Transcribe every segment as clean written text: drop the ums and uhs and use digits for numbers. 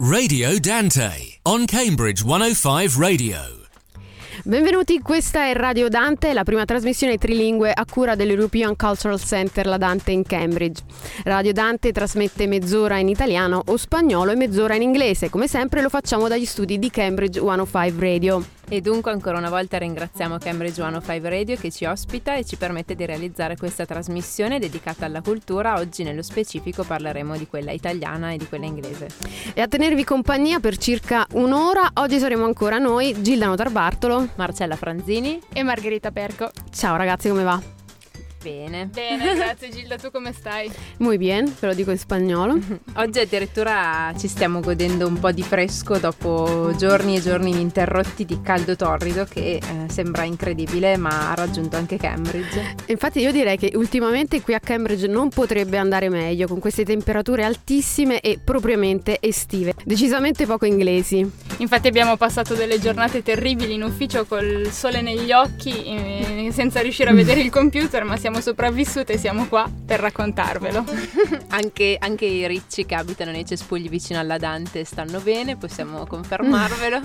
Radio Dante on Cambridge 105 Radio. Benvenuti, questa è Radio Dante, la prima trasmissione trilingue a cura dell'European Cultural Center La Dante in Cambridge. Radio Dante trasmette mezz'ora in italiano o spagnolo e mezz'ora in inglese, come sempre lo facciamo dagli studi di Cambridge 105 Radio. E dunque ancora una volta ringraziamo Cambridge 105 Radio che ci ospita e ci permette di realizzare questa trasmissione dedicata alla cultura. Oggi nello specifico parleremo di quella italiana e di quella inglese. E a tenervi compagnia per circa un'ora oggi saremo ancora noi, Gilda Notarbartolo, Marcella Franzini e Margherita Perco. Ciao ragazzi, come va? Bene, grazie Gilda, tu come stai? Muy bien, te lo dico in spagnolo. Oggi addirittura ci stiamo godendo un po' di fresco dopo giorni e giorni ininterrotti di caldo torrido che sembra incredibile, ma ha raggiunto anche Cambridge. Infatti io direi che ultimamente qui a Cambridge non potrebbe andare meglio, con queste temperature altissime e propriamente estive, decisamente poco inglesi. Infatti abbiamo passato delle giornate terribili in ufficio col sole negli occhi, senza riuscire a vedere il computer, ma siamo sopravvissute e siamo qua per raccontarvelo. Anche i ricci che abitano nei cespugli vicino alla Dante stanno bene, possiamo confermarvelo.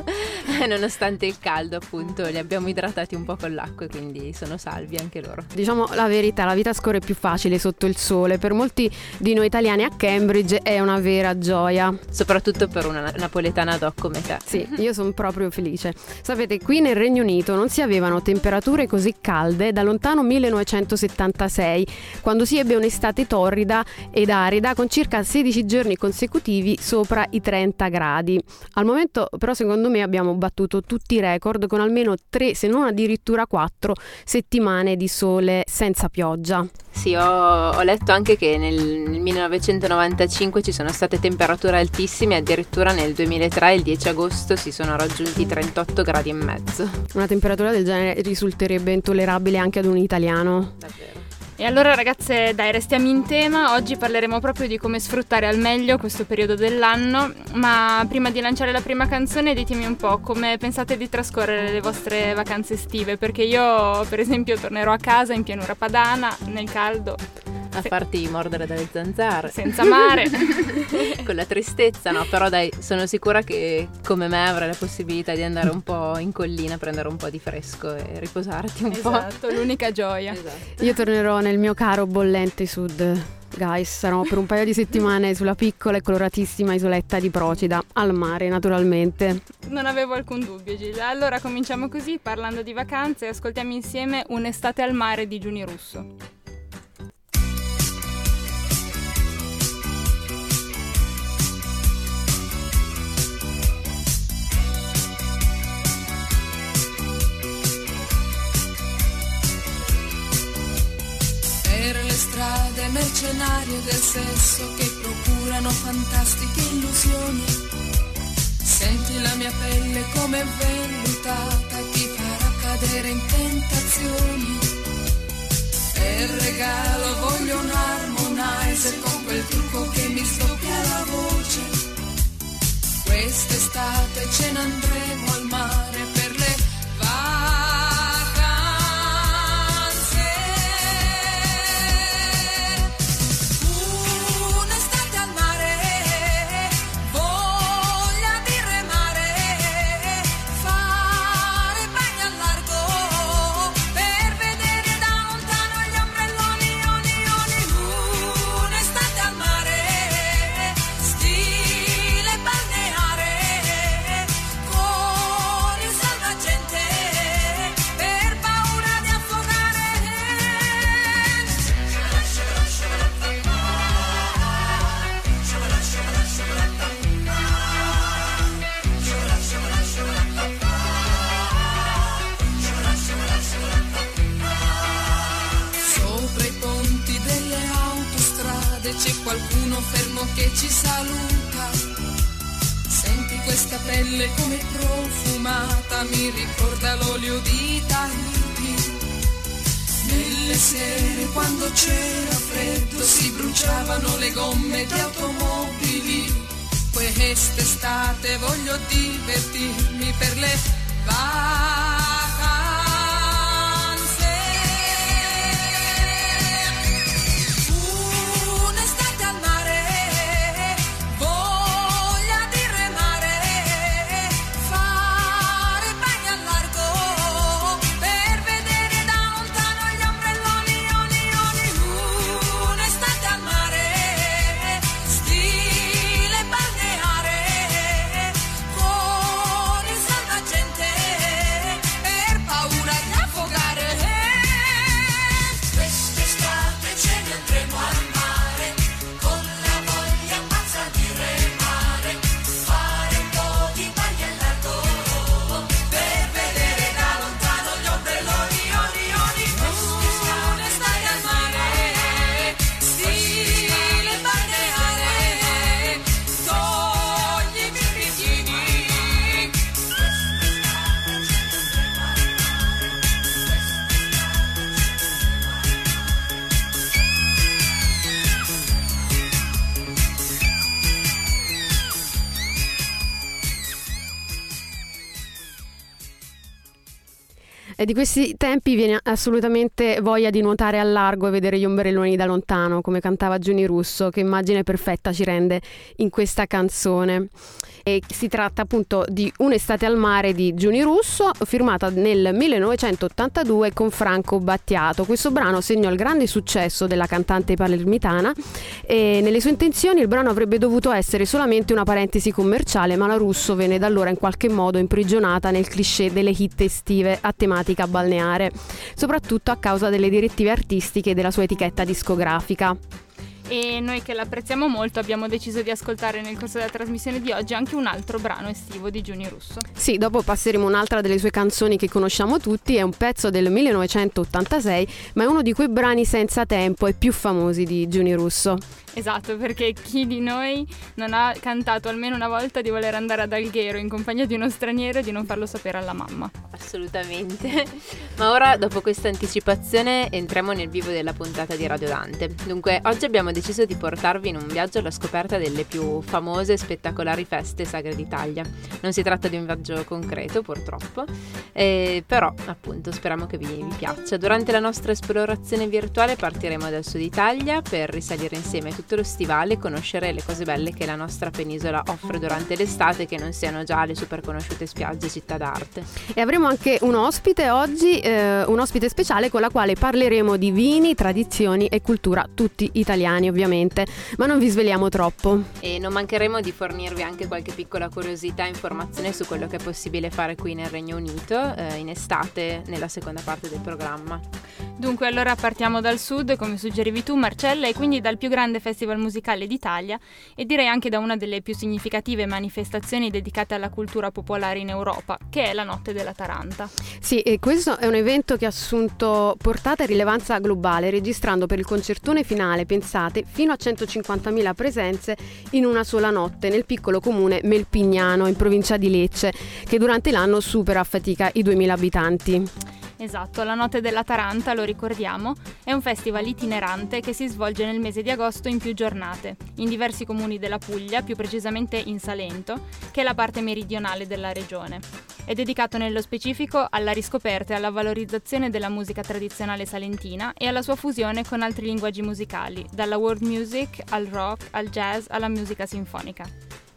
Nonostante il caldo, appunto, li abbiamo idratati un po' con l'acqua e quindi sono salvi anche loro. Diciamo la verità, la vita scorre più facile sotto il sole. Per molti di noi italiani a Cambridge è una vera gioia, soprattutto per una napoletana doc come te. Sì, io sono proprio felice. Sapete, qui nel Regno Unito non si avevano temperature così calde da lontano 1976, quando si ebbe un'estate torrida ed arida con circa 16 giorni consecutivi sopra i 30 gradi. Al momento però secondo me abbiamo battuto tutti i record con almeno 3 se non addirittura 4 settimane di sole senza pioggia. Sì, ho letto anche che nel 1995 ci sono state temperature altissime, addirittura nel 2003 il 10 agosto si sono raggiunti 38 gradi e mezzo. Una temperatura del genere risulterebbe intollerabile anche ad un italiano. Davvero. E allora ragazze, dai, restiamo in tema. Oggi parleremo proprio di come sfruttare al meglio questo periodo dell'anno, ma prima di lanciare la prima canzone ditemi un po' come pensate di trascorrere le vostre vacanze estive, perché io per esempio tornerò a casa in pianura padana, nel caldo, a farti mordere dalle zanzare, senza mare, con la tristezza. No, però dai, sono sicura che come me avrai la possibilità di andare un po' in collina, prendere un po' di fresco e riposarti un po'. Esatto, l'unica gioia. Esatto. Io tornerò nel mio caro bollente sud. Guys, sarò per un paio di settimane sulla piccola e coloratissima isoletta di Procida, al mare naturalmente. Non avevo alcun dubbio, Gilda. Allora cominciamo così, parlando di vacanze, ascoltiamo insieme Un'estate al mare di Giuni Russo. Strade mercenarie del sesso che procurano fantastiche illusioni. Senti la mia pelle come vellutata, ti farà cadere in tentazioni. Per regalo voglio un harmonizer con quel trucco che mi sdoppia la voce. Quest'estate ce ne andremo al mare per le di questi tempi viene assolutamente voglia di nuotare al largo e vedere gli ombrelloni da lontano, come cantava Giuni Russo, che immagine perfetta ci rende in questa canzone. E si tratta appunto di Un'estate al mare di Giuni Russo, firmata nel 1982 con Franco Battiato. Questo brano segnò il grande successo della cantante palermitana e nelle sue intenzioni il brano avrebbe dovuto essere solamente una parentesi commerciale, ma la Russo venne da allora in qualche modo imprigionata nel cliché delle hit estive a tematica balneare, soprattutto a causa delle direttive artistiche della sua etichetta discografica. E noi che l'apprezziamo molto abbiamo deciso di ascoltare nel corso della trasmissione di oggi anche un altro brano estivo di Giuni Russo. Sì, dopo passeremo un'altra delle sue canzoni che conosciamo tutti, è un pezzo del 1986, ma è uno di quei brani senza tempo e più famosi di Giuni Russo. Esatto, perché chi di noi non ha cantato almeno una volta di voler andare ad Alghero in compagnia di uno straniero e di non farlo sapere alla mamma? Assolutamente. Ma ora, dopo questa anticipazione, entriamo nel vivo della puntata di Radio Dante. Dunque, oggi abbiamo deciso di portarvi in un viaggio alla scoperta delle più famose e spettacolari feste sacre d'Italia. Non si tratta di un viaggio concreto, purtroppo, però, appunto, speriamo che vi piaccia. Durante la nostra esplorazione virtuale partiremo dal sud Italia per risalire insieme tutto lo stivale, conoscere le cose belle che la nostra penisola offre durante l'estate, che non siano già le super conosciute spiagge e città d'arte. E avremo anche un ospite oggi, un ospite speciale con la quale parleremo di vini, tradizioni e cultura, tutti italiani ovviamente, ma non vi sveliamo troppo. E non mancheremo di fornirvi anche qualche piccola curiosità e informazione su quello che è possibile fare qui nel Regno Unito in estate, nella seconda parte del programma. Dunque, allora partiamo dal sud, come suggerivi tu, Marcella, e quindi dal più grande festival musicale d'Italia e direi anche da una delle più significative manifestazioni dedicate alla cultura popolare in Europa, che è la Notte della Taranta. Sì, e questo è un evento che ha assunto portata e rilevanza globale, registrando per il concertone finale, pensate, fino a 150.000 presenze in una sola notte nel piccolo comune Melpignano, in provincia di Lecce, che durante l'anno supera a fatica i 2.000 abitanti. Esatto, la Notte della Taranta, lo ricordiamo, è un festival itinerante che si svolge nel mese di agosto in più giornate, in diversi comuni della Puglia, più precisamente in Salento, che è la parte meridionale della regione. È dedicato nello specifico alla riscoperta e alla valorizzazione della musica tradizionale salentina e alla sua fusione con altri linguaggi musicali, dalla world music al rock, al jazz, alla musica sinfonica.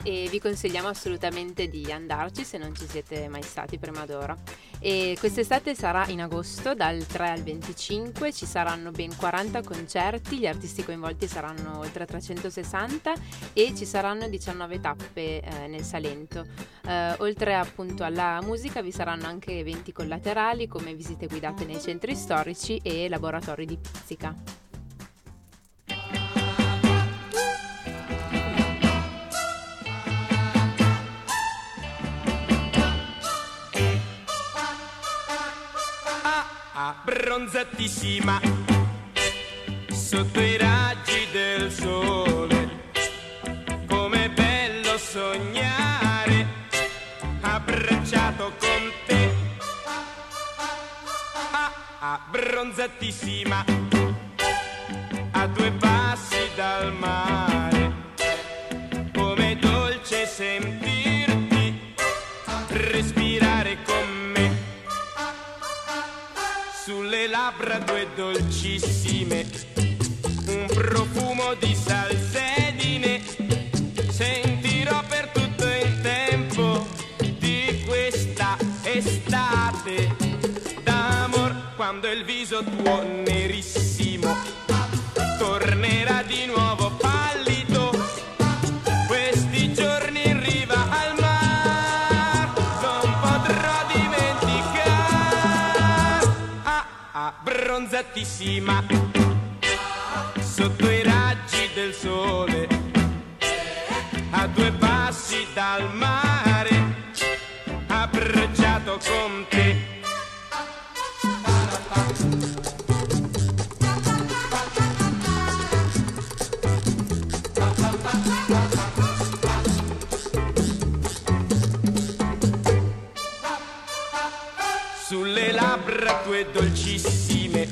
E vi consigliamo assolutamente di andarci se non ci siete mai stati prima d'ora. E quest'estate sarà in agosto, dal 3 al 25, ci saranno ben 40 concerti, gli artisti coinvolti saranno oltre 360 e ci saranno 19 tappe nel Salento. Oltre appunto alla musica vi saranno anche eventi collaterali come visite guidate nei centri storici e laboratori di pizzica. Abbronzatissima sotto i raggi del sole, com'è bello sognare abbracciato con te. Abbronzatissima a 2 passi dal mare, com'è dolce sentirti respirare con me. Sulle labbra 2 dolcissime, un profumo di salsedine, sentirò per tutto il tempo di questa estate d'amor, quando il viso tuo nerissimo tornerà di nuovo pallido, questi giorni in riva al mar non potrò dimenticare. Abbronzatissima sotto i raggi del sole, a 2 passi dal mare, abbracciato con te. Sulle labbra 2 dolcissime,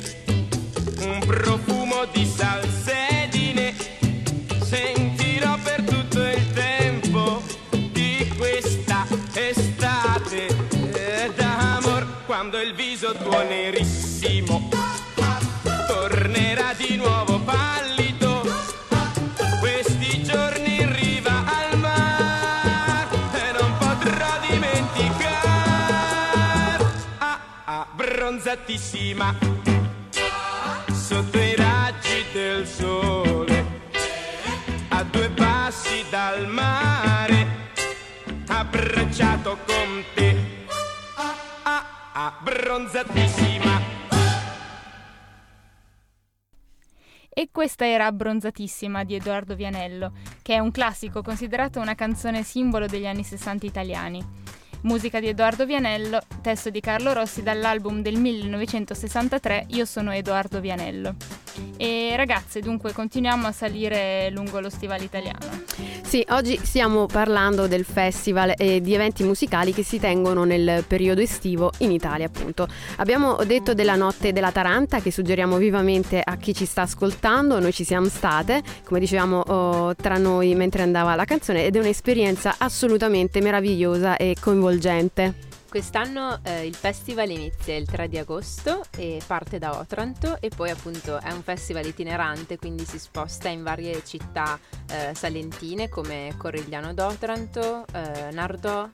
un profumo di salsedine, sentirò per tutto il tempo di questa estate d'amor, quando il vino improvviso tuo nerissimo tornerà di nuovo pallido, questi giorni in riva al mar e non potrò dimenticar. Ah, ah, bronzatissima sotto i raggi del sole, a due passi dal mare, abbracciato con te. Abbronzatissima. E questa era Abbronzatissima di Edoardo Vianello, che è un classico considerato una canzone simbolo degli anni 60 italiani. Musica di Edoardo Vianello, testo di Carlo Rossi dall'album del 1963 Io sono Edoardo Vianello. E ragazze, dunque continuiamo a salire lungo lo stivale italiano. Sì, oggi stiamo parlando del festival e di eventi musicali che si tengono nel periodo estivo in Italia, appunto. Abbiamo detto della Notte della Taranta, che suggeriamo vivamente a chi ci sta ascoltando. Noi ci siamo state, come dicevamo tra noi mentre andava la canzone, ed è un'esperienza assolutamente meravigliosa e coinvolgente. Quest'anno il festival inizia il 3 di agosto e parte da Otranto, e poi appunto è un festival itinerante, quindi si sposta in varie città salentine come Corrigliano d'Otranto, Nardò,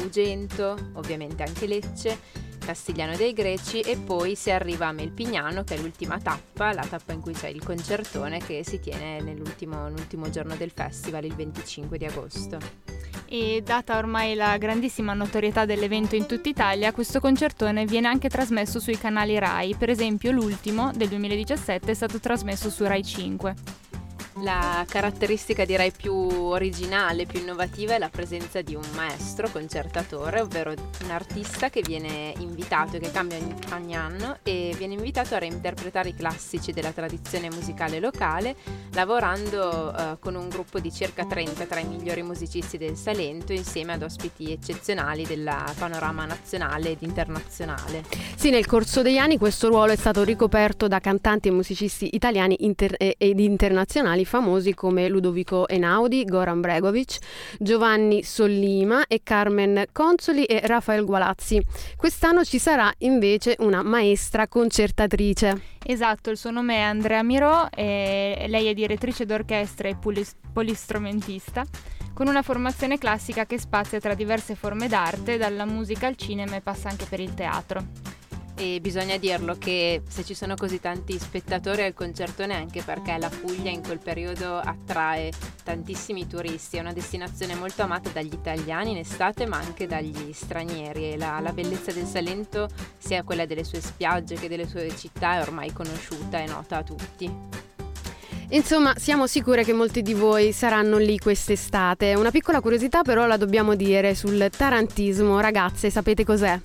Ugento, ovviamente anche Lecce, Castigliano dei Greci, e poi si arriva a Melpignano, che è l'ultima tappa, la tappa in cui c'è il concertone che si tiene nell'ultimo giorno del festival, il 25 di agosto. E data ormai la grandissima notorietà dell'evento in tutta Italia, questo concertone viene anche trasmesso sui canali Rai, per esempio l'ultimo del 2017 è stato trasmesso su Rai 5. La caratteristica direi più originale, più innovativa, è la presenza di un maestro concertatore, ovvero un artista che viene invitato, che cambia ogni anno, e viene invitato a reinterpretare i classici della tradizione musicale locale, lavorando con un gruppo di circa 30 tra i migliori musicisti del Salento, insieme ad ospiti eccezionali del panorama nazionale ed internazionale. Sì, nel corso degli anni questo ruolo è stato ricoperto da cantanti e musicisti italiani ed internazionali famosi come Ludovico Einaudi, Goran Bregovic, Giovanni Sollima e Carmen Consoli e Raffaele Gualazzi. Quest'anno ci sarà invece una maestra concertatrice. Esatto, il suo nome è Andrea Mirò e lei è direttrice d'orchestra e polistrumentista, con una formazione classica che spazia tra diverse forme d'arte, dalla musica al cinema e passa anche per il teatro. E bisogna dirlo che se ci sono così tanti spettatori al concertone, anche perché la Puglia in quel periodo attrae tantissimi turisti, è una destinazione molto amata dagli italiani in estate ma anche dagli stranieri, e la bellezza del Salento, sia quella delle sue spiagge che delle sue città, è ormai conosciuta e nota a tutti. Insomma, siamo sicure che molti di voi saranno lì quest'estate. Una piccola curiosità però la dobbiamo dire sul tarantismo. Ragazze, sapete cos'è?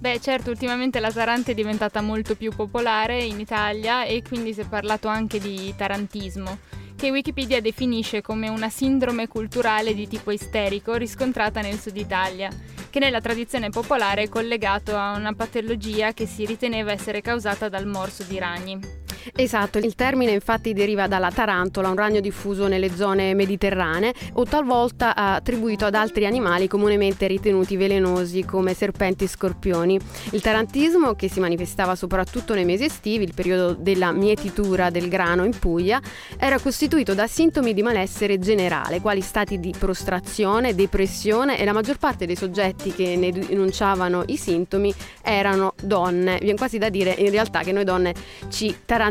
Beh, certo, ultimamente la Taranto è diventata molto più popolare in Italia e quindi si è parlato anche di tarantismo, che Wikipedia definisce come una sindrome culturale di tipo isterico riscontrata nel sud Italia, che nella tradizione popolare è collegato a una patologia che si riteneva essere causata dal morso di ragni. Esatto, il termine infatti deriva dalla tarantola, un ragno diffuso nelle zone mediterranee o talvolta attribuito ad altri animali comunemente ritenuti velenosi come serpenti e scorpioni. Il tarantismo, che si manifestava soprattutto nei mesi estivi, il periodo della mietitura del grano in Puglia, era costituito da sintomi di malessere generale, quali stati di prostrazione, depressione, e la maggior parte dei soggetti che ne denunciavano i sintomi erano donne. Viene quasi da dire in realtà che noi donne ci tarantoliamo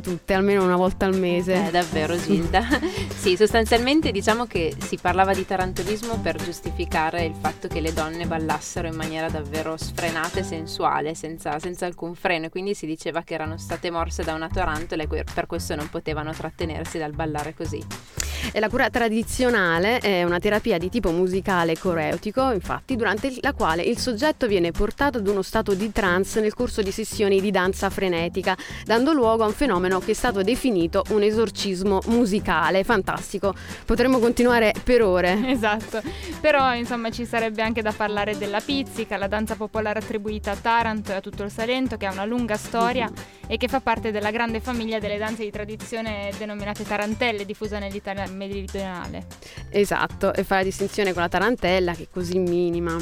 tutte almeno una volta al mese. Davvero, Gilda? Sì, sostanzialmente diciamo che si parlava di tarantolismo per giustificare il fatto che le donne ballassero in maniera davvero sfrenata e sensuale, senza alcun freno, quindi si diceva che erano state morse da una tarantola e per questo non potevano trattenersi dal ballare così. E la cura tradizionale è una terapia di tipo musicale coreutico, infatti, durante la quale il soggetto viene portato ad uno stato di trance nel corso di sessioni di danza frenetica, dando luogo a un fenomeno che è stato definito un esorcismo musicale. Fantastico, potremmo continuare per ore. Esatto, però insomma ci sarebbe anche da parlare della pizzica, la danza popolare attribuita a Taranto e a tutto il Salento, che ha una lunga storia e che fa parte della grande famiglia delle danze di tradizione denominate tarantelle, diffusa nell'Italia meridionale. Esatto, e fa la distinzione con la tarantella, che è così minima.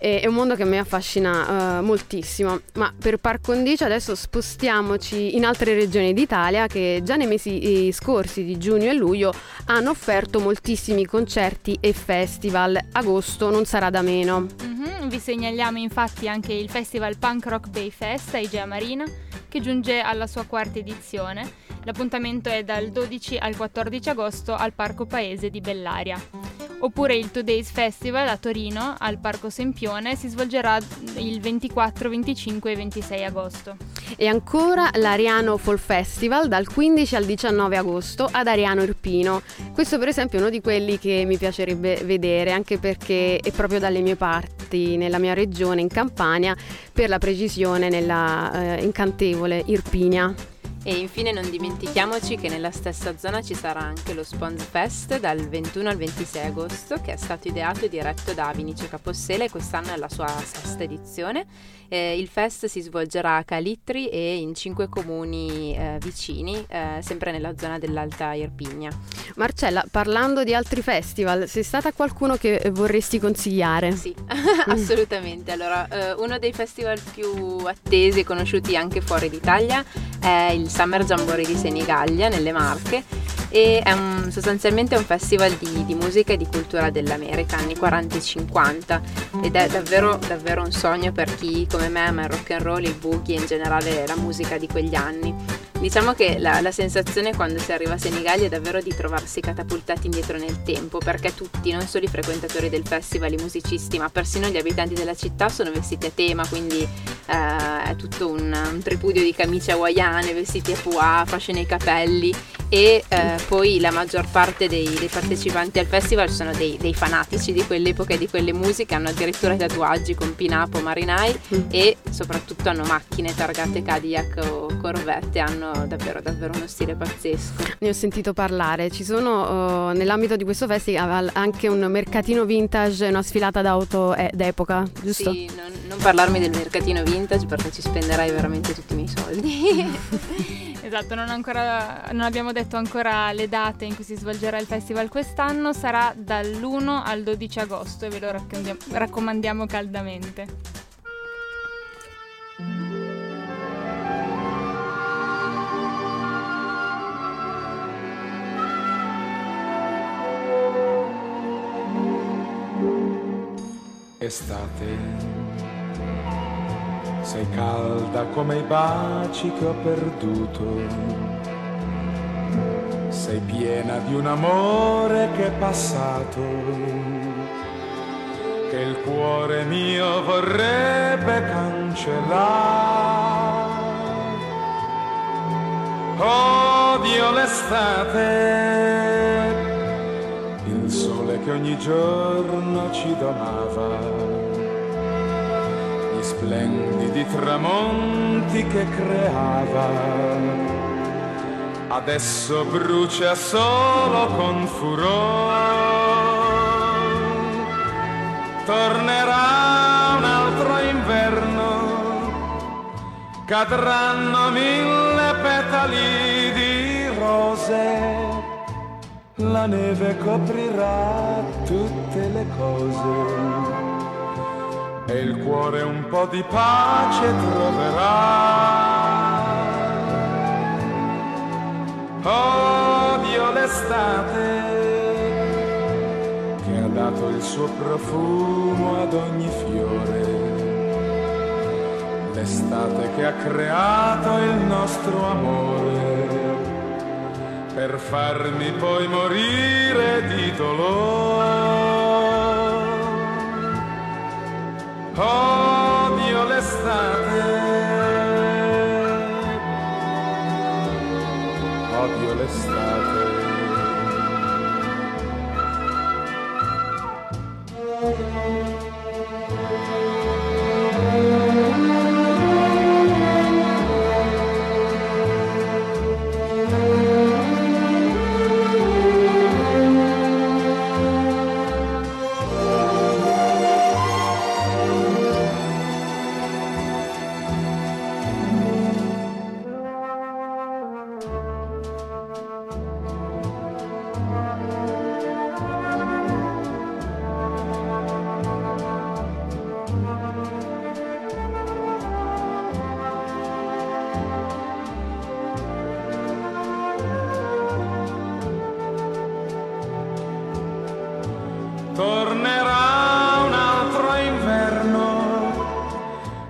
è un mondo che a me affascina moltissimo. Ma per par condicio adesso spostiamoci in altre regioni d'Italia, che già nei mesi scorsi di giugno e luglio hanno offerto moltissimi concerti e festival. Agosto non sarà da meno. Vi segnaliamo infatti anche il festival Punk Rock Bay Fest a Igea Marina, che giunge alla sua quarta edizione. L'appuntamento è dal 12 al 14 agosto al Parco Paese di Bellaria. Oppure il Two Days Festival a Torino, al Parco Sempione, si svolgerà il 24, 25 e 26 agosto. E ancora l'Ariano Fall Festival dal 15 al 19 agosto ad Ariano Irpino. Questo per esempio è uno di quelli che mi piacerebbe vedere, anche perché è proprio dalle mie parti, nella mia regione, in Campania, per la precisione nella incantevole Irpinia. E infine non dimentichiamoci che nella stessa zona ci sarà anche lo Sponge Fest dal 21 al 26 agosto, che è stato ideato e diretto da Vinicio Capossela e quest'anno è la sua sesta edizione. Il fest si svolgerà a Calitri e in 5 comuni vicini, sempre nella zona dell'Alta Irpigna. Marcella, parlando di altri festival, sei stata qualcuno che vorresti consigliare? Sì, assolutamente. Allora, uno dei festival più attesi e conosciuti anche fuori d'Italia è il Summer Jamboree di Senigallia, nelle Marche, e è sostanzialmente un festival di musica e di cultura dell'America anni 40 e 50, ed è davvero un sogno per chi come me ama il rock and roll, il boogie e in generale la musica di quegli anni. Diciamo che la sensazione quando si arriva a Senigallia è davvero di trovarsi catapultati indietro nel tempo, perché tutti, non solo i frequentatori del festival, i musicisti, ma persino gli abitanti della città sono vestiti a tema, quindi è tutto un tripudio di camicie hawaiane, vestiti a pois, fasce nei capelli, e poi la maggior parte dei partecipanti al festival sono dei fanatici di quell'epoca e di quelle musiche, hanno addirittura i tatuaggi con pin-up o marinai e soprattutto hanno macchine targate Cadillac o Corvette, hanno davvero uno stile pazzesco. Ne ho sentito parlare, ci sono nell'ambito di questo festival anche un mercatino vintage, una sfilata d'auto d'epoca, giusto? Sì, non parlarmi del mercatino vintage perché ci spenderai veramente tutti i miei soldi. Esatto, non abbiamo detto ancora le date in cui si svolgerà il festival quest'anno, sarà dall'1 al 12 agosto e ve lo raccomandiamo caldamente. Estate, sei calda come i baci che ho perduto, sei piena di un amore che è passato, che il cuore mio vorrebbe cancellare. Odio l'estate, il sole che ogni giorno ci domava, gli splendidi tramonti che creava, adesso brucia solo con furore. Tornerà un altro inverno, cadranno mille petali di rose, la neve coprirà tutte le cose e il cuore un po' di pace troverà. Odio l'estate che ha dato il suo profumo ad ogni fiore, l'estate che ha creato il nostro amore per farmi poi morire di dolore. Odio l'estate, odio l'estate. Tornerà un altro inverno,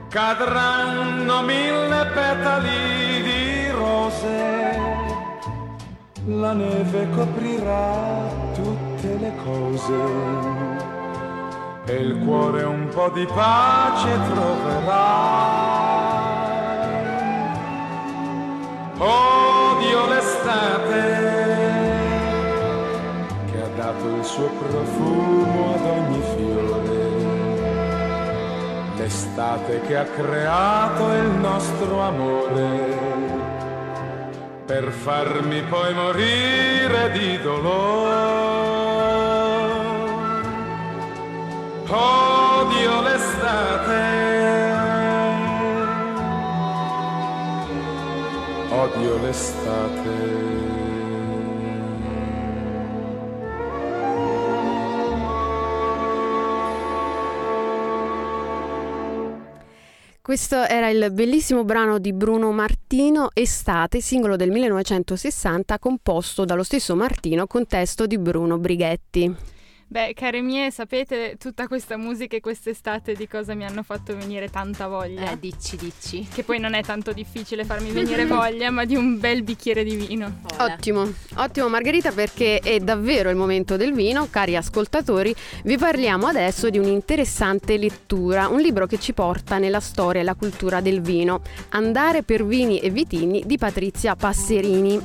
cadranno mille petali di rose, la neve coprirà tutte le cose e il cuore un po' di pace troverà. Odio l'estate, il suo profumo ad ogni fiore, l'estate che ha creato il nostro amore, per farmi poi morire di dolore. Odio l'estate, odio l'estate. Questo era il bellissimo brano di Bruno Martino, Estate, singolo del 1960, composto dallo stesso Martino con testo di Bruno Brighetti. Beh, care mie, sapete tutta questa musica e quest'estate di cosa mi hanno fatto venire tanta voglia? Dici. Che poi non è tanto difficile farmi venire voglia, ma di un bel bicchiere di vino. Ottimo Margherita, perché è davvero il momento del vino. Cari ascoltatori, vi parliamo adesso di un'interessante lettura, un libro che ci porta nella storia e la cultura del vino, Andare per vini e vitigni di Patrizia Passerini.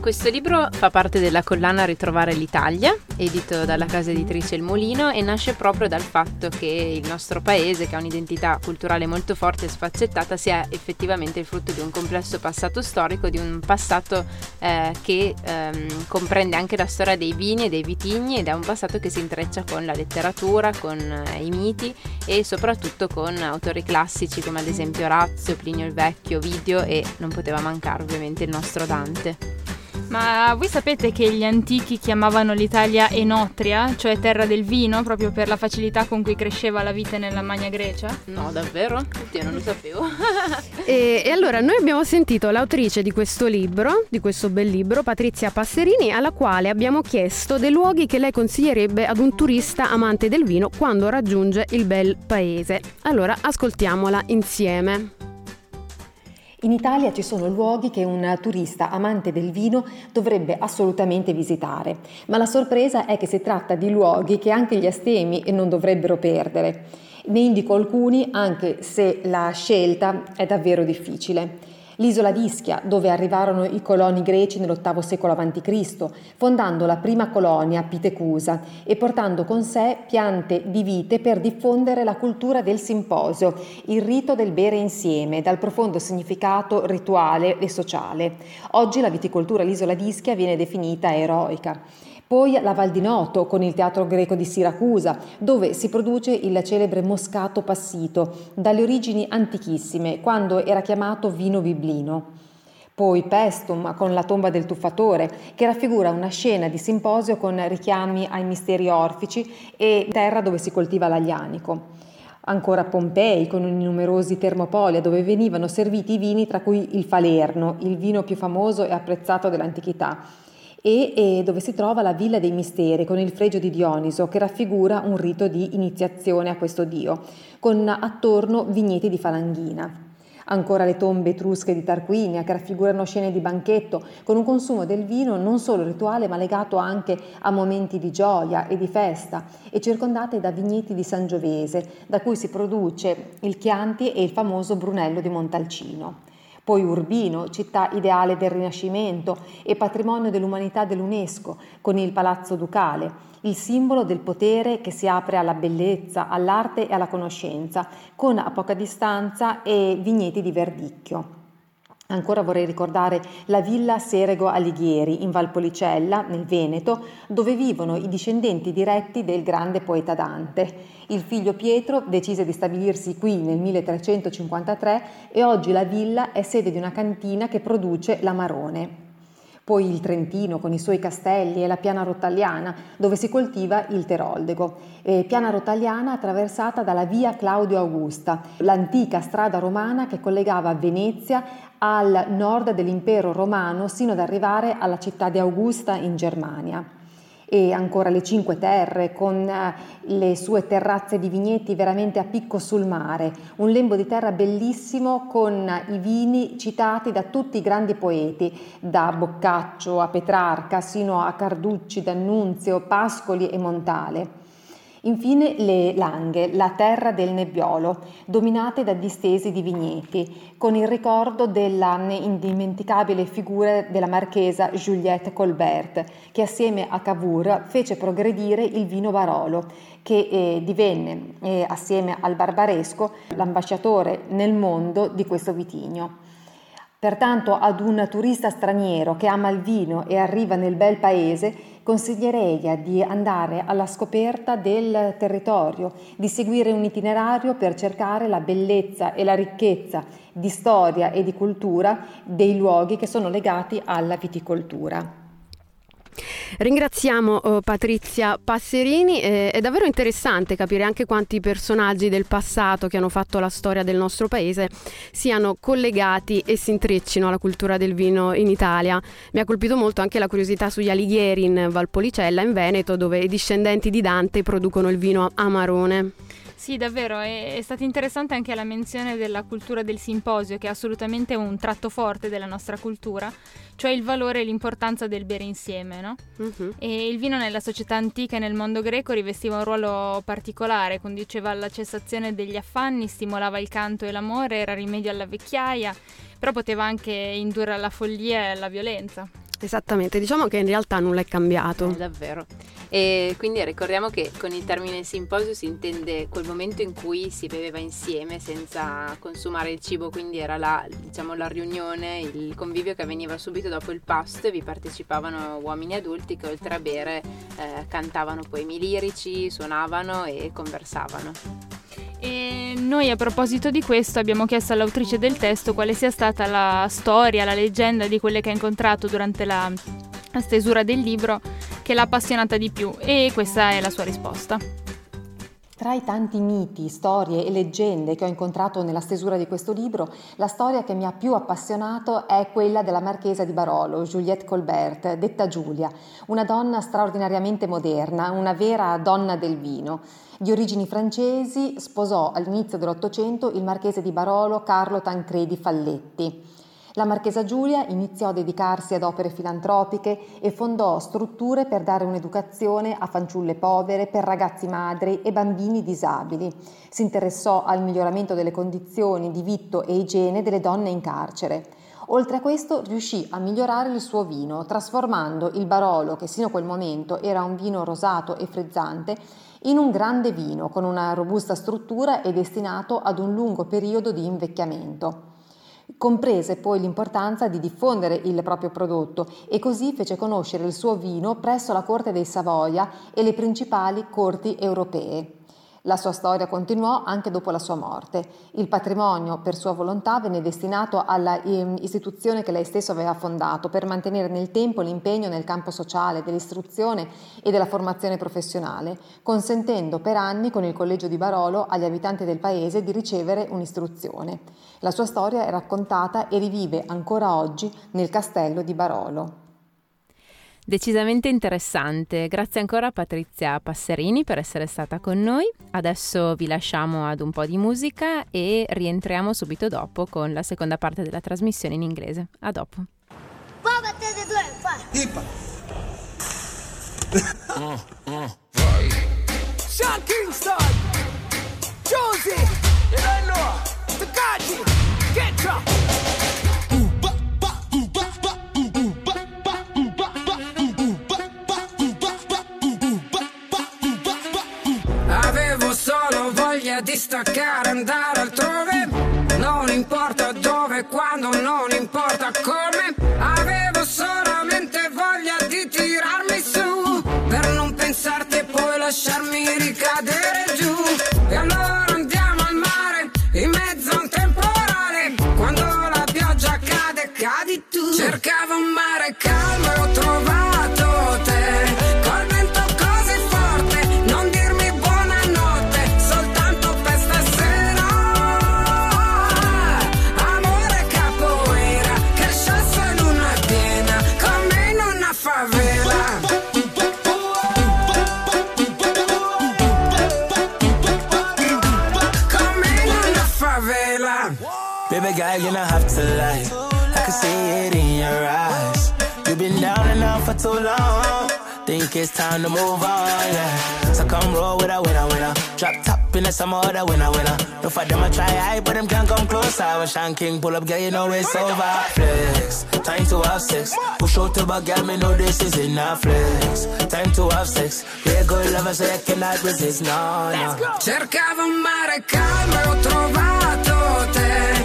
Questo libro fa parte della collana Ritrovare l'Italia, edito dalla casa editrice Il Mulino, e nasce proprio dal fatto che il nostro paese, che ha un'identità culturale molto forte e sfaccettata, sia effettivamente il frutto di un complesso passato storico, di un passato che comprende anche la storia dei vini e dei vitigni, ed è un passato che si intreccia con la letteratura, con i miti e soprattutto con autori classici come ad esempio Orazio, Plinio il Vecchio, Ovidio, e non poteva mancare ovviamente il nostro Dante. Ma voi sapete che gli antichi chiamavano l'Italia Enotria, cioè terra del vino, proprio per la facilità con cui cresceva la vite nella Magna Grecia? No, davvero? Io non lo sapevo. E allora noi abbiamo sentito l'autrice di questo libro, di questo bel libro, Patrizia Passerini, alla quale abbiamo chiesto dei luoghi che lei consiglierebbe ad un turista amante del vino quando raggiunge il bel paese. Allora ascoltiamola insieme. In Italia ci sono luoghi che un turista amante del vino dovrebbe assolutamente visitare, ma la sorpresa è che si tratta di luoghi che anche gli astemi non dovrebbero perdere. Ne indico alcuni, anche se la scelta è davvero difficile. L'isola di Ischia, dove arrivarono i coloni greci nell'8 secolo a.C., fondando la prima colonia, Pitecusa, e portando con sé piante di vite per diffondere la cultura del simposio, il rito del bere insieme, dal profondo significato rituale e sociale. Oggi la viticoltura all'isola di Ischia viene definita eroica. Poi la Val di Noto, con il teatro greco di Siracusa, dove si produce il celebre moscato passito, dalle origini antichissime, quando era chiamato vino biblino. Poi Pestum, con la tomba del tuffatore, che raffigura una scena di simposio con richiami ai misteri orfici e terra dove si coltiva l'aglianico. Ancora Pompei, con i numerosi termopoli dove venivano serviti i vini, tra cui il Falerno, il vino più famoso e apprezzato dell'antichità. E dove si trova la Villa dei Misteri, con il fregio di Dioniso, che raffigura un rito di iniziazione a questo dio, con attorno vigneti di falanghina. Ancora le tombe etrusche di Tarquinia, che raffigurano scene di banchetto, con un consumo del vino non solo rituale, ma legato anche a momenti di gioia e di festa, e circondate da vigneti di Sangiovese, da cui si produce il Chianti e il famoso Brunello di Montalcino. Poi Urbino, città ideale del Rinascimento e patrimonio dell'umanità dell'UNESCO, con il Palazzo Ducale, il simbolo del potere che si apre alla bellezza, all'arte e alla conoscenza, con a poca distanza e vigneti di verdicchio. Ancora vorrei ricordare la Villa Serego Alighieri, in Valpolicella, nel Veneto, dove vivono i discendenti diretti del grande poeta Dante. Il figlio Pietro decise di stabilirsi qui nel 1353 e oggi la villa è sede di una cantina che produce l'amarone. Poi il Trentino, con i suoi castelli, e la Piana Rotaliana, dove si coltiva il teroldego. Piana Rotaliana attraversata dalla via Claudio Augusta, l'antica strada romana che collegava Venezia al nord dell'impero romano sino ad arrivare alla città di Augusta in Germania. e ancora le Cinque Terre con le sue terrazze di vigneti veramente a picco sul mare, un lembo di terra bellissimo con i vini citati da tutti i grandi poeti, da Boccaccio a Petrarca sino a Carducci, D'Annunzio, Pascoli e Montale. Infine le Langhe, la terra del Nebbiolo, dominate da distese di vigneti, con il ricordo della indimenticabile figura della marchesa Juliette Colbert, che assieme a Cavour fece progredire il vino Barolo, che divenne, assieme al Barbaresco, l'ambasciatore nel mondo di questo vitigno. Pertanto ad un turista straniero che ama il vino e arriva nel bel paese consiglierei di andare alla scoperta del territorio, di seguire un itinerario per cercare la bellezza e la ricchezza di storia e di cultura dei luoghi che sono legati alla viticoltura. Ringraziamo Patrizia Passerini, è davvero interessante capire anche quanti personaggi del passato che hanno fatto la storia del nostro paese siano collegati e si intreccino alla cultura del vino in Italia. Mi ha colpito molto anche la curiosità sugli Alighieri in Valpolicella, in Veneto, dove i discendenti di Dante producono il vino amarone. Sì, davvero, è stata interessante anche la menzione della cultura del simposio, che è assolutamente un tratto forte della nostra cultura, cioè il valore e l'importanza del bere insieme, no? Uh-huh. E il vino nella società antica e nel mondo greco rivestiva un ruolo particolare, conduceva alla cessazione degli affanni, stimolava il canto e l'amore, era rimedio alla vecchiaia, però poteva anche indurre alla follia e alla violenza. Esattamente, diciamo che in realtà nulla è cambiato. Davvero. E quindi ricordiamo che con il termine simposio si intende quel momento in cui si beveva insieme senza consumare il cibo, quindi era la, diciamo, la riunione, il convivio che avveniva subito dopo il pasto e vi partecipavano uomini adulti che oltre a bere cantavano poemi lirici, suonavano e conversavano. E noi a proposito di questo abbiamo chiesto all'autrice del testo quale sia stata la storia, la leggenda di quelle che ha incontrato durante la stesura del libro che l'ha appassionata di più, e questa è la sua risposta. Tra i tanti miti, storie e leggende che ho incontrato nella stesura di questo libro, la storia che mi ha più appassionato è quella della marchesa di Barolo, Juliette Colbert, detta Giulia, una donna straordinariamente moderna, una vera donna del vino. Di origini francesi, sposò all'inizio dell'Ottocento il marchese di Barolo Carlo Tancredi Falletti. La marchesa Giulia iniziò a dedicarsi ad opere filantropiche e fondò strutture per dare un'educazione a fanciulle povere, per ragazzi madri e bambini disabili. Si interessò al miglioramento delle condizioni di vitto e igiene delle donne in carcere. Oltre a questo riuscì a migliorare il suo vino, trasformando il Barolo, che sino a quel momento era un vino rosato e frizzante, in un grande vino con una robusta struttura e destinato ad un lungo periodo di invecchiamento. Comprese poi l'importanza di diffondere il proprio prodotto e così fece conoscere il suo vino presso la corte dei Savoia e le principali corti europee. La sua storia continuò anche dopo la sua morte. Il patrimonio per sua volontà venne destinato alla istituzione che lei stesso aveva fondato per mantenere nel tempo l'impegno nel campo sociale, dell'istruzione e della formazione professionale, consentendo per anni con il collegio di Barolo agli abitanti del paese di ricevere un'istruzione. La sua storia è raccontata e rivive ancora oggi nel castello di Barolo. Decisamente interessante, grazie ancora a Patrizia Passerini per essere stata con noi. Adesso vi lasciamo ad un po' di musica e rientriamo subito dopo con la seconda parte della trasmissione in inglese. A dopo. Solo voglia di staccare, andare altrove, non importa dove, quando, non importa come. Avevo solamente voglia di tirarmi su, per non pensarti e poi lasciarmi ricadere giù. E allora andiamo al mare, in mezzo a un temporale, quando la pioggia cade, cadi tu. Cercavo un mare calmo e ho trovato te. Baby girl, you don't have to lie. I can see it in your eyes. You've been down and out for too long. Think it's time to move on, yeah. So come roll with a winner, winner. Drop top in the summer, other winner, winner. No for them I try high, but them can't come close. I was Sean King, pull up, girl, you know it's over. Flex, time to have sex. Push out to back, girl, me know this is enough. Flex, time to have sex. We're good lovers, so you cannot resist, no, no. Cercavo un mare calmo, ho trovato te.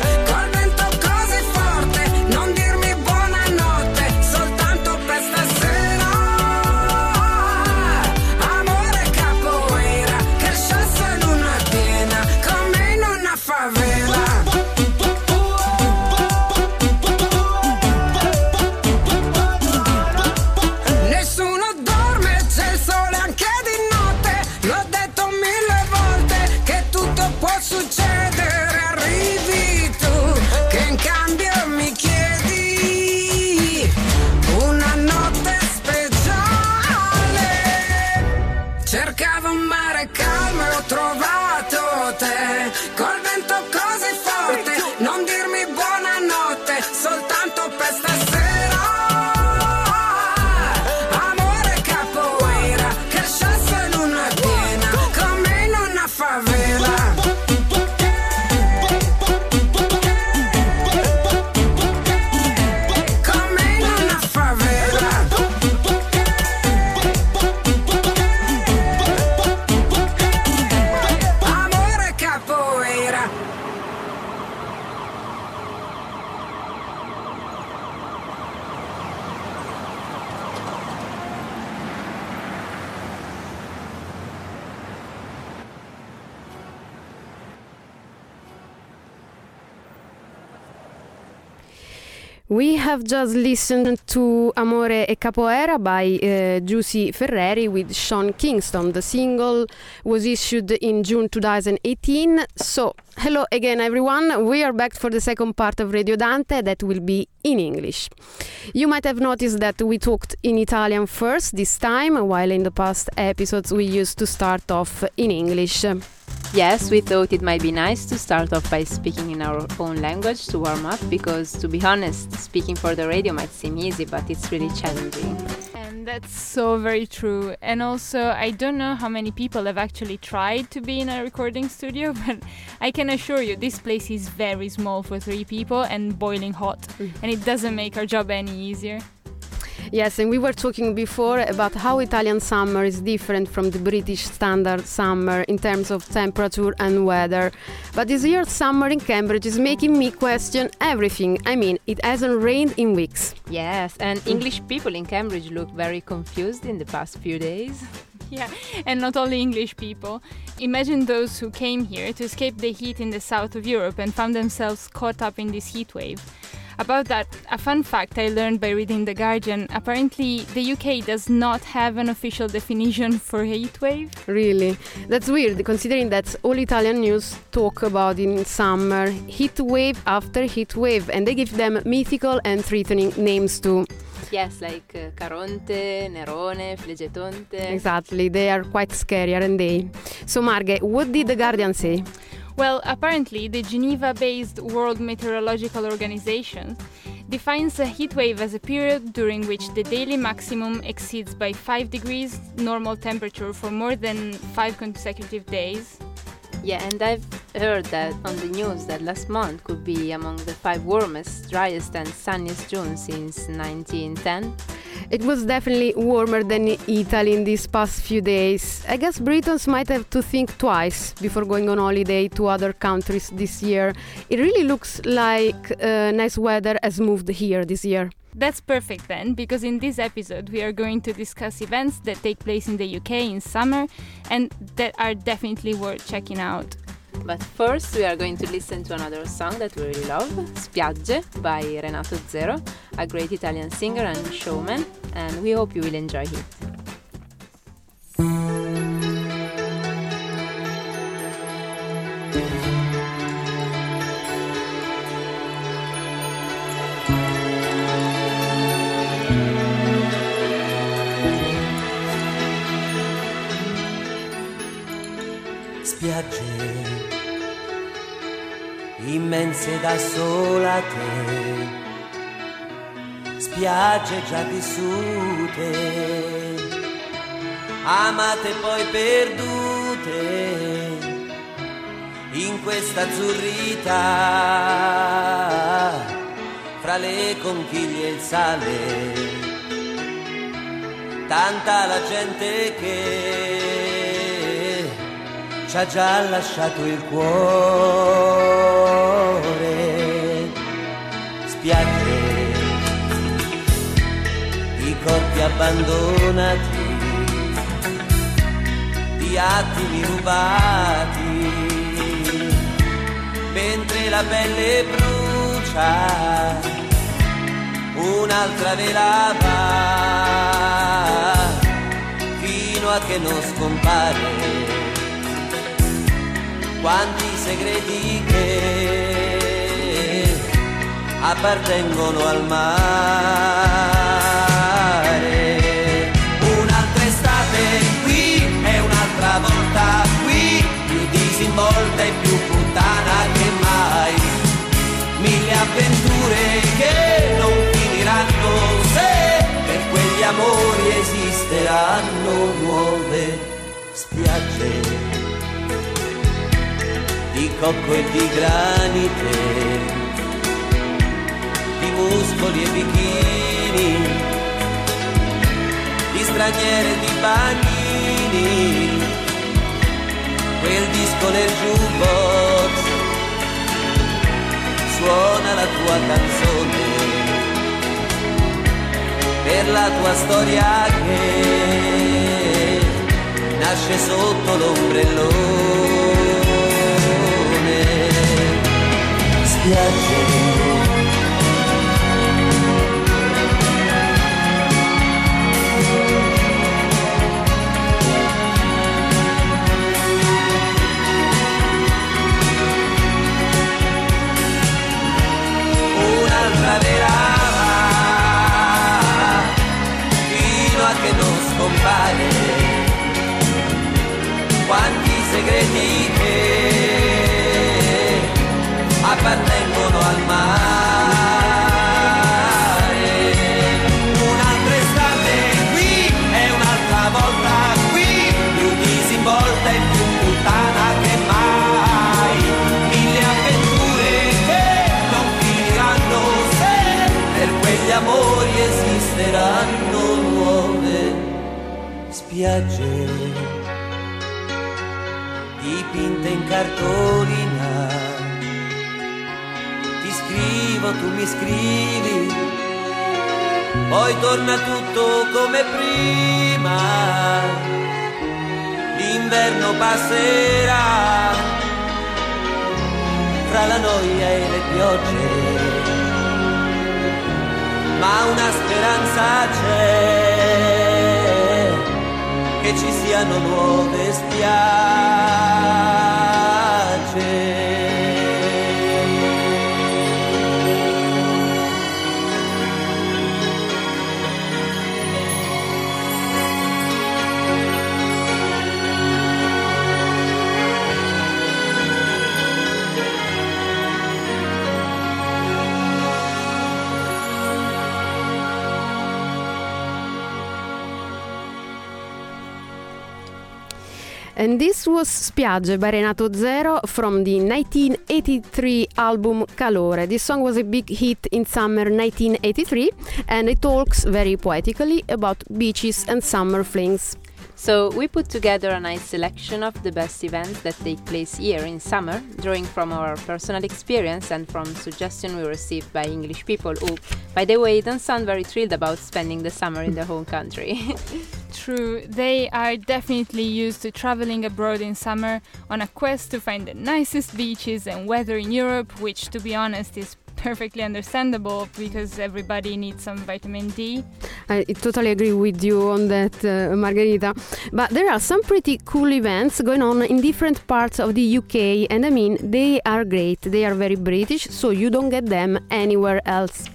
We have just listened to Amore e Capoeira by Giusy Ferreri with Sean Kingston. The single was issued in June 2018. So, hello again everyone, we are back for the second part of Radio Dante that will be in English. You might have noticed that we talked in Italian first this time, while in the past episodes we used to start off in English. Yes, we thought it might be nice to start off by speaking in our own language to warm up, because to be honest, speaking for the radio might seem easy, but it's really challenging. And that's so very true. And also, I don't know how many people have actually tried to be in a recording studio, but I can assure you this place is very small for three people and boiling hot, and it doesn't make our job any easier. Yes, and we were talking before about how Italian summer is different from the British standard summer in terms of temperature and weather. But this year's summer in Cambridge is making me question everything. I mean, it hasn't rained in weeks. Yes, and English people in Cambridge look very confused in the past few days. Yeah, and not only English people. Imagine those who came here to escape the heat in the south of Europe and found themselves caught up in this heat wave. About that, a fun fact I learned by reading The Guardian. Apparently, the UK does not have an official definition for heatwave. Really? That's weird, considering that all Italian news talk about in summer heatwave after heatwave, and they give them mythical and threatening names too. Yes, like Caronte, Nerone, Flegetonte. Exactly, they are quite scary, aren't they? So, Marge, what did The Guardian say? Well, apparently, the Geneva-based World Meteorological Organization defines a heatwave as a period during which the daily maximum exceeds by 5 degrees normal temperature for more than 5 consecutive days. Yeah, and I've heard that on the news that last month could be among the 5 warmest, driest and sunniest June since 1910. It was definitely warmer than Italy in these past few days. I guess Britons might have to think twice before going on holiday to other countries this year. It really looks like nice weather has moved here this year. That's perfect then, because in this episode we are going to discuss events that take place in the UK in summer and that are definitely worth checking out. But first we are going to listen to another song that we really love, Spiagge by Renato Zero, a great Italian singer and showman, and we hope you will enjoy it. immense da sola te, spiagge già vissute, amate poi perdute in questa azzurrità, fra le conchiglie e il sale, tanta la gente che ci ha già lasciato il cuore. Spiagge di cotti abbandonati, di attimi rubati, mentre la pelle brucia, un'altra velava, fino a che non scompare. Quanti segreti che appartengono al mare. Un'altra estate qui è un'altra volta qui, più disinvolta e più puttana che mai, mille avventure che non finiranno, se per quegli amori esisteranno nuove spiagge di cocco e di granite, di muscoli e bikini, di straniere e di bagnini, quel disco nel jukebox suona la tua canzone, per la tua storia che nasce sotto l'ombrellone. Un'altra velava fino a che non scompare, quanti segreti che appartengono al mare. Un'altra estate qui è un'altra volta qui, più disinvolta e più puttana che mai, mille avventure che non finiranno, se per quegli amori esisteranno nuove spiagge dipinte in cartolina. Tu mi scrivi, poi torna tutto come prima, l'inverno passerà, tra la noia e le piogge, ma una speranza c'è, che ci siano nuove spiagge. And this was Spiagge by Renato Zero from the 1983 album Calore. This song was a big hit in summer 1983 and it talks very poetically about beaches and summer flings. So we put together a nice selection of the best events that take place here in summer, drawing from our personal experience and from suggestions we received by English people who, by the way, don't sound very thrilled about spending the summer in their home country. True, they are definitely used to traveling abroad in summer on a quest to find the nicest beaches and weather in Europe, which, to be honest, is perfectly understandable because everybody needs some vitamin D. I totally agree with you on that, Margherita. But there are some pretty cool events going on in different parts of the UK, and I mean, they are great. They are very British, so you don't get them anywhere else.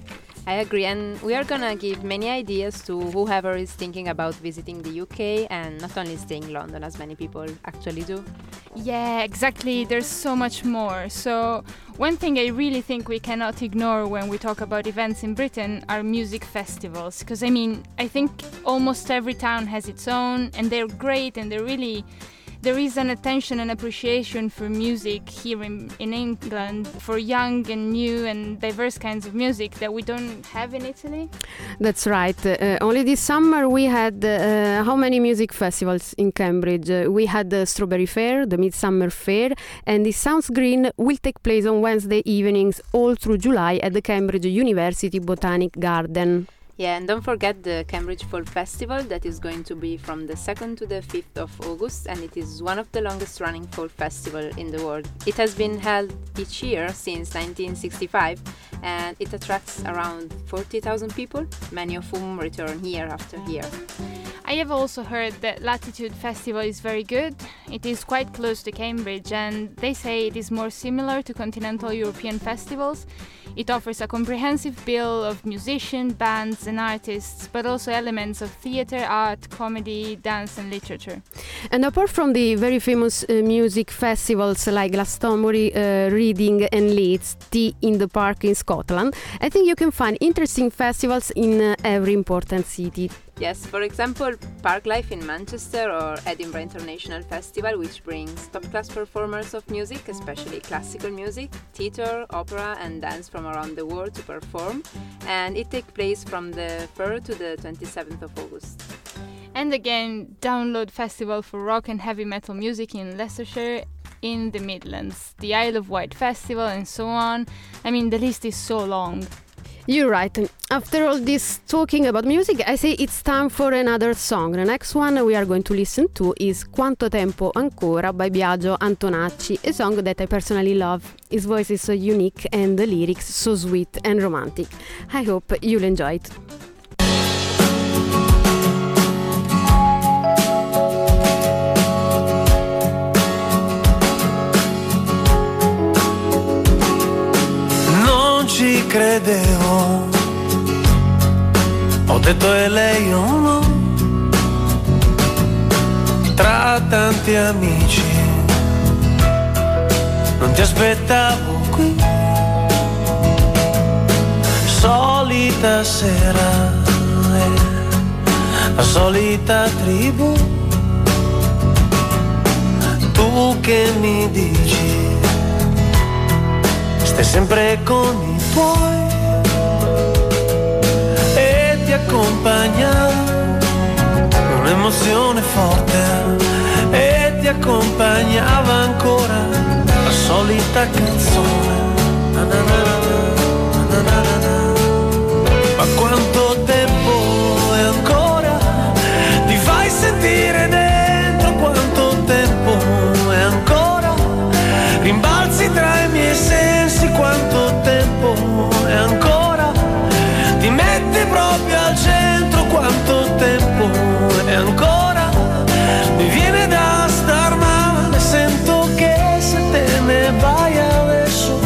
I agree, and we are gonna give many ideas to whoever is thinking about visiting the UK and not only staying in London, as many people actually do. Yeah, exactly. There's so much more. So one thing I really think we cannot ignore when we talk about events in Britain are music festivals. Because, I mean, I think almost every town has its own, and they're great, and they're really... There is an attention and appreciation for music here in England, for young and new and diverse kinds of music that we don't have in Italy. That's right. Only this summer we had how many music festivals in Cambridge? We had the Strawberry Fair, the Midsummer Fair, and the Sounds Green will take place on Wednesday evenings all through July at the Cambridge University Botanic Garden. Yeah, and don't forget the Cambridge Fall Festival that is going to be from the 2nd to the 5th of August, and it is one of the longest running fall festival in the world. It has been held each year since 1965 and it attracts around 40,000 people, many of whom return year after year. I have also heard that Latitude Festival is very good. It is quite close to Cambridge and they say it is more similar to continental European festivals. It offers a comprehensive bill of musicians, bands and artists, but also elements of theatre, art, comedy, dance and literature. And apart from the very famous music festivals like Glastonbury, Reading and Leeds, Tea in the Park in Scotland, I think you can find interesting festivals in every important city. Yes, for example, Parklife in Manchester or Edinburgh International Festival, which brings top-class performers of music, especially classical music, theatre, opera and dance from around the world to perform, and it takes place from the 3rd to the 27th of August. And again, Download Festival for rock and heavy metal music in Leicestershire, in the Midlands, the Isle of Wight Festival and so on. I mean, the list is so long. You're right. After all this talking about music, I say it's time for another song. The next one we are going to listen to is Quanto Tempo Ancora by Biagio Antonacci, a song that I personally love. His voice is so unique and the lyrics so sweet and romantic. I hope you'll enjoy it. Credevo, ho detto e lei o no, tra tanti amici, non ti aspettavo qui, solita sera, la solita tribù, tu che mi dici, stai sempre con i tuoi e ti accompagna un'emozione forte e ti accompagnava ancora la solita canzone, na na na, na na na. Ma quanto tempo e ancora ti fai sentire dentro, quanto tempo e ancora rimbalzi tra i miei sensi, quanto tempo e ancora ti metti proprio al centro, quanto tempo e ancora mi viene da star male, sento che se te ne vai adesso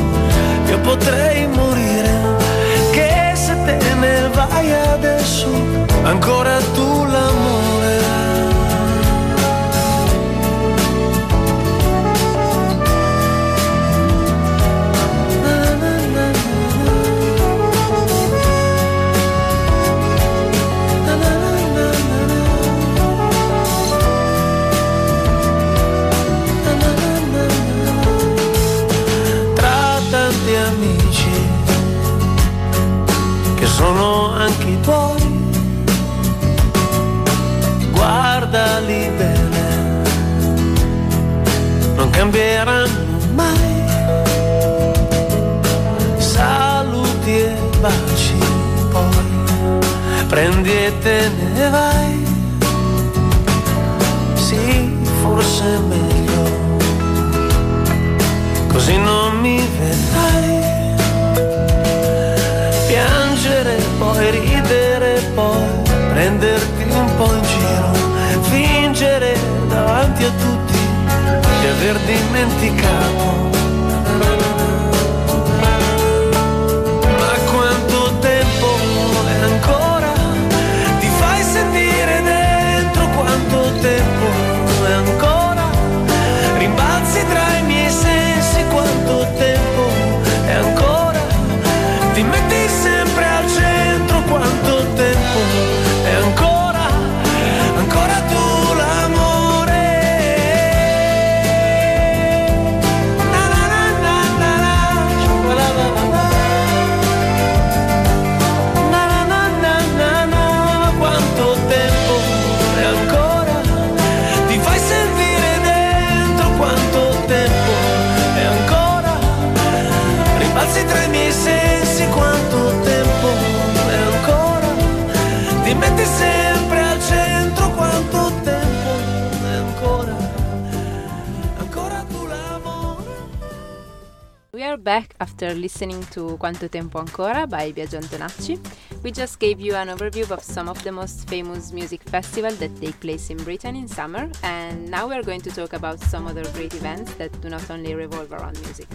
io potrei morire, che se te ne vai adesso ancora tu l'amore. Sono anche i tuoi, guardali bene, non cambieranno mai, saluti e baci, poi prendi e te ne vai, sì, forse è meglio, così non mi vedrai, poi ridere, poi prenderti un po' in giro, fingere davanti a tutti di aver dimenticato. Ma quanto tempo è ancora ti fai sentire dentro, quanto tempo è ancora rimbalzi are back after listening to Quanto Tempo Ancora by Biagio Antonacci. We just gave you an overview of some of the most famous music festivals that take place in Britain in summer, and now we're going to talk about some other great events that do not only revolve around music.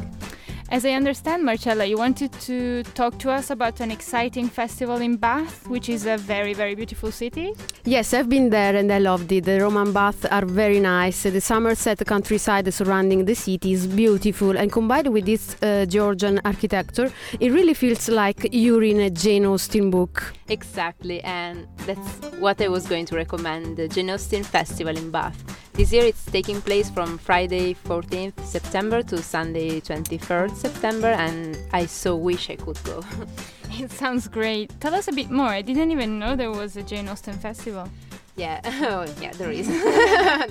As I understand, Marcella, you wanted to talk to us about an exciting festival in Bath, which is a very, very beautiful city. Yes, I've been there and I loved it. The Roman baths are very nice. The Somerset countryside surrounding the city is beautiful, and combined with its Georgian architecture, it really feels like you're in a Jane Austen book. Exactly, and that's what I was going to recommend, the Jane Austen Festival in Bath. This year it's taking place from Friday 14th September to Sunday 23rd September, and I so wish I could go. It sounds great. Tell us a bit more. I didn't even know there was a Jane Austen festival. Yeah, there is.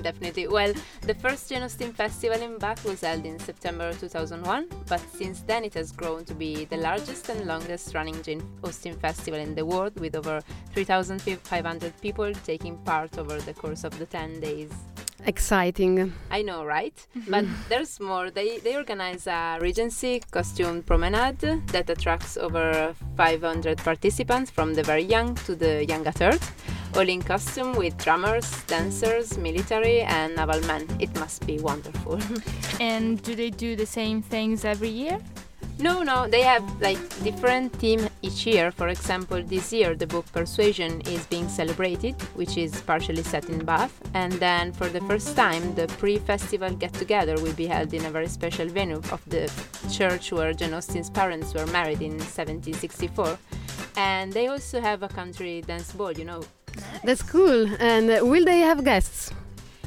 Definitely. Well, the first Jane Austen Festival in Bath was held in September 2001, but since then it has grown to be the largest and longest running Jane Austen Festival in the world, with over 3,500 people taking part over the course of the 10 days. Exciting. I know, right? But there's more. They organize a Regency costume promenade that attracts over 500 participants, from the very young to the young at heart, all in costume, with drummers, dancers, military and naval men. It must be wonderful. And do they do the same things every year? No, they have like different theme each year. For example, this year the book Persuasion is being celebrated, which is partially set in Bath, and then for the first time the pre-festival get-together will be held in a very special venue of the church where Jane Austen's parents were married in 1764, and they also have a country dance ball, you know. That's cool. And will they have guests?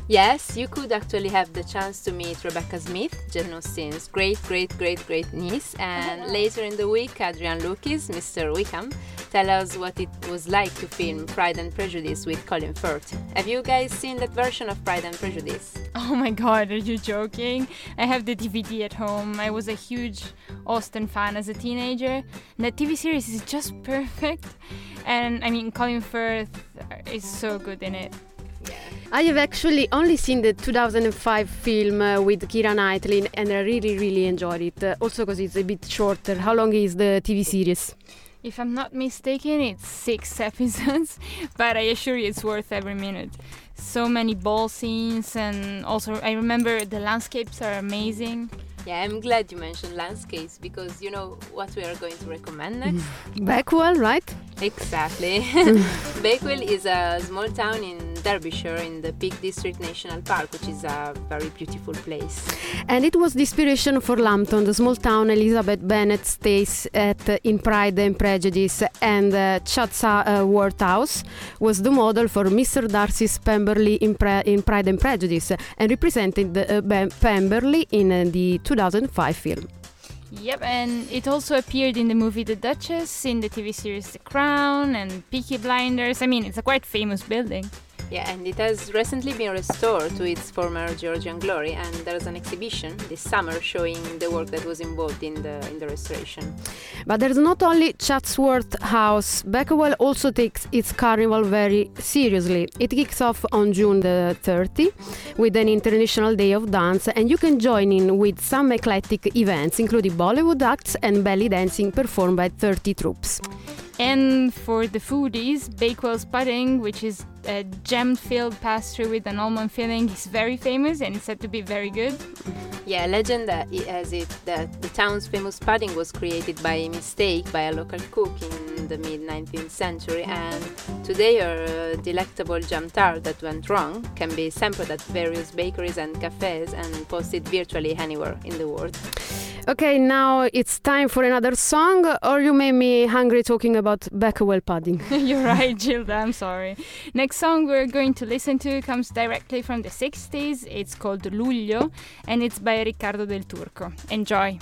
Yes, you could actually have the chance to meet Rebecca Smith, Jane Austen's great niece, and later in the week Adrian Lucas, Mr. Wickham, tell us what it was like to film Pride and Prejudice with Colin Firth. Have you guys seen that version of Pride and Prejudice? Oh my god, are you joking? I have the DVD at home. I was a huge Austen fan as a teenager, and that TV series is just perfect, and I mean Colin Firth is so good in it. Yeah. I have actually only seen the 2005 film with Keira Knightley, and I really enjoyed it. Also because it's a bit shorter. How long is the TV series? If I'm not mistaken, it's 6 episodes, but I assure you it's worth every minute. So many ball scenes, and also I remember the landscapes are amazing. Yeah, I'm glad you mentioned landscapes, because you know what we are going to recommend next? Bakewell, right? Exactly. Bakewell is a small town in Derbyshire in the Peak District National Park, which is a very beautiful place. And it was the inspiration for Lambton, the small town Elizabeth Bennet stays at in Pride and Prejudice, and Chadsa Worthouse was the model for Mr. Darcy's Pemberley in Pride and Prejudice, and represented Pemberley in the 2005 film. Yep, and it also appeared in the movie The Duchess, in the TV series The Crown, and Peaky Blinders. I mean, it's a quite famous building. Yeah, and it has recently been restored to its former Georgian glory, and there's an exhibition this summer showing the work that was involved in the restoration. But there's not only Chatsworth House. Bakewell also takes its carnival very seriously. It kicks off on June the 30th with an International Day of Dance, and you can join in with some eclectic events, including Bollywood acts and belly dancing performed by 30 troupes. And for the foodies, Bakewell's pudding, which is a jam-filled pastry with an almond filling, is very famous, and it's said to be very good. Yeah, legend has it that the town's famous pudding was created by mistake by a local cook in the mid-19th century, and today a delectable jam tart that went wrong can be sampled at various bakeries and cafes and posted virtually anywhere in the world. Okay, now it's time for another song, or you made me hungry talking about Bakewell pudding. You're right, Gilda, I'm sorry. Next song we're going to listen to comes directly from the 60s. It's called Luglio, and it's by Riccardo Del Turco. Enjoy.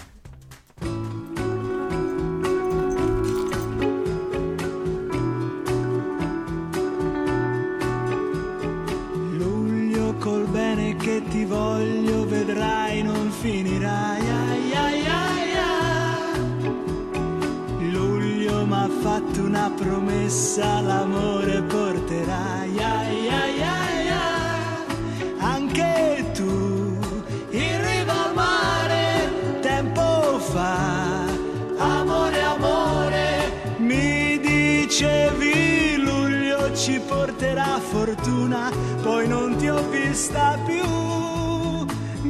Luglio, col bene che ti voglio, vedrai non finirai. Ai, ai, ai, ai. Luglio m'ha fatto una promessa, l'amore porterai. Ai, ai, ai, ai. Anche tu in riva al mare tempo fa mia fortuna, poi non ti ho vista più.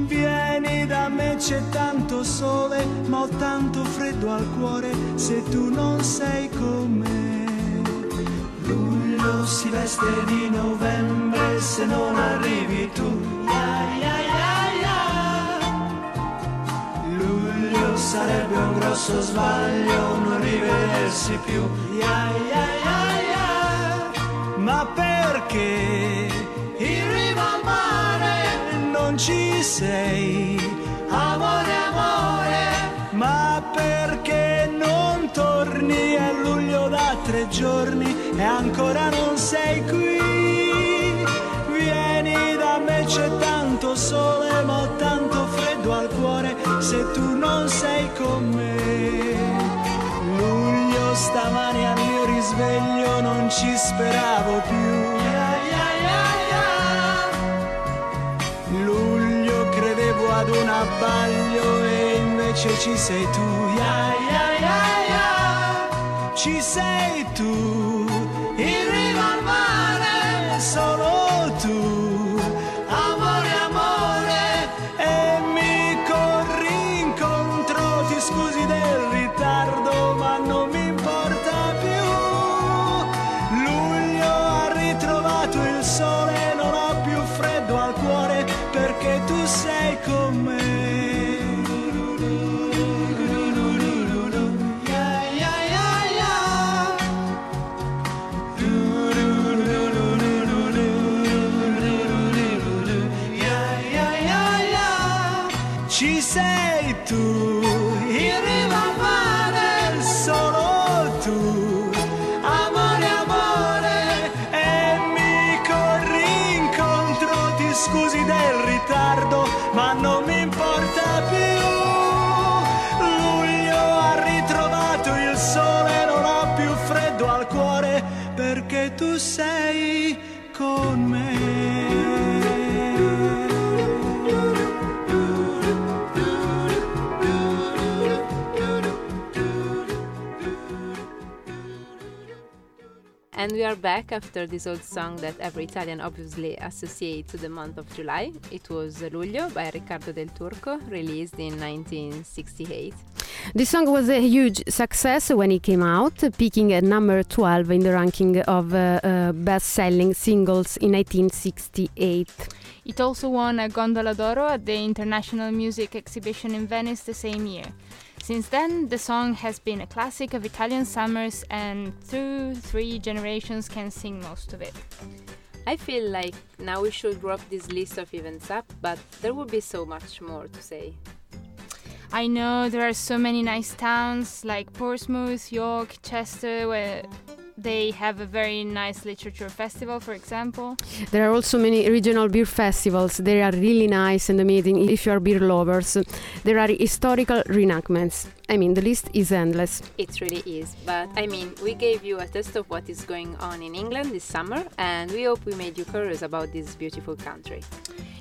Vieni da me, c'è tanto sole, ma ho tanto freddo al cuore se tu non sei con me. L'ullo si veste di novembre se non arrivi tu. Luglio sarebbe un grosso sbaglio non rivedersi più. Ma perché in riva al mare non ci sei, amore, amore? Ma perché non torni? È luglio da 3 giorni e ancora non sei qui. Vieni da me, c'è tanto sole, ma ho tanto freddo al cuore se tu non sei con me. Luglio stamani a mio risveglio non ci speravo più. Luglio credevo ad un abbaglio e invece ci sei tu. Ci sei tu, in riva al mare, solo tu, amore, amore. E mi corri incontro, ti scusi del ritardo ma non mi importa più. Luglio ha ritrovato il sole, non ho più freddo al cuore perché tu sei con me. Tu sei con me. And we are back after this old song that every Italian obviously associates to the month of July. It was Luglio by Riccardo Del Turco, released in 1968. This song was a huge success when it came out, peaking at number 12 in the ranking of best-selling singles in 1968. It also won a Gondola d'Oro at the International Music Exhibition in Venice the same year. Since then, the song has been a classic of Italian summers and through 3 generations can sing most of it. I feel like now we should wrap this list of events up, but there would be so much more to say. I know there are so many nice towns like Portsmouth, York, Chester, where they have a very nice literature festival, for example. There are also many regional beer festivals. They are really nice and amazing if you are beer lovers. There are historical reenactments. I mean, the list is endless. It really is. But I mean, we gave you a taste of what is going on in England this summer, and we hope we made you curious about this beautiful country.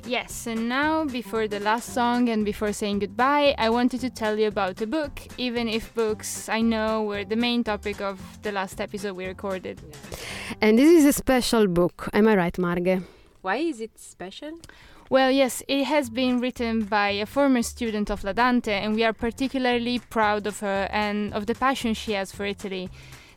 Yes, and now, before the last song and before saying goodbye, I wanted to tell you about a book, even if books, I know, were the main topic of the last episode we recorded. And this is a special book, am I right, Marge? Why is it special? Well, yes, it has been written by a former student of La Dante, and we are particularly proud of her and of the passion she has for Italy.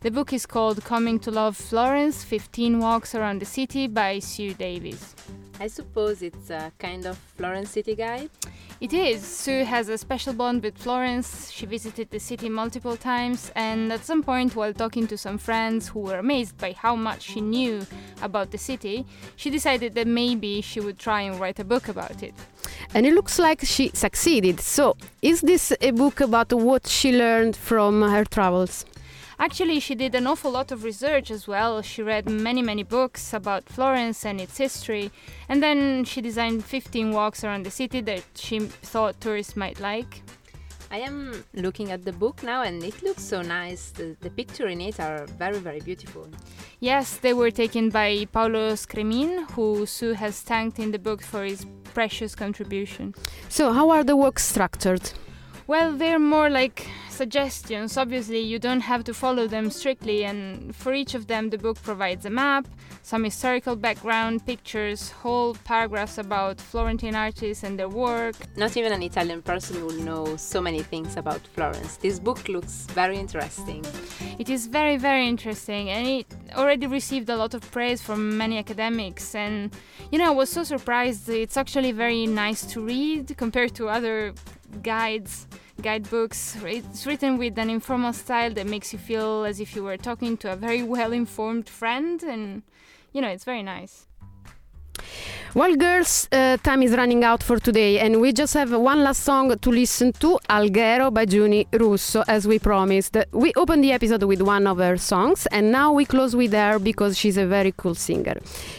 The book is called Coming to Love Florence, 15 Walks Around the City by Sue Davies. I suppose it's a kind of Florence city guide? It is. Sue has a special bond with Florence. She visited the city multiple times, and at some point, while talking to some friends who were amazed by how much she knew about the city, she decided that maybe she would try and write a book about it. And it looks like she succeeded. So, is this a book about what she learned from her travels? Actually, she did an awful lot of research as well. She read many books about Florence and its history. And then she designed 15 walks around the city that she thought tourists might like. I am looking at the book now and it looks so nice. The pictures in it are very beautiful. Yes, they were taken by Paolo Scremin, who Sue has thanked in the book for his precious contribution. So how are the works structured? Well, they're more like suggestions. Obviously, you don't have to follow them strictly, and for each of them the book provides a map, some historical background, pictures, whole paragraphs about Florentine artists and their work. Not even an Italian person will know so many things about Florence. This book looks very interesting. It is very, very interesting, and it already received a lot of praise from many academics, and I was so surprised. It's actually very nice to read compared to other guidebooks. It's written with an informal style that makes you feel as if you were talking to a very well-informed friend, and it's very nice. Well, girls, time is running out for today, and we just have one last song to listen to, Alghero by Giuni Russo, as we promised. We opened the episode with one of her songs, and now we close with her because she's a very cool singer.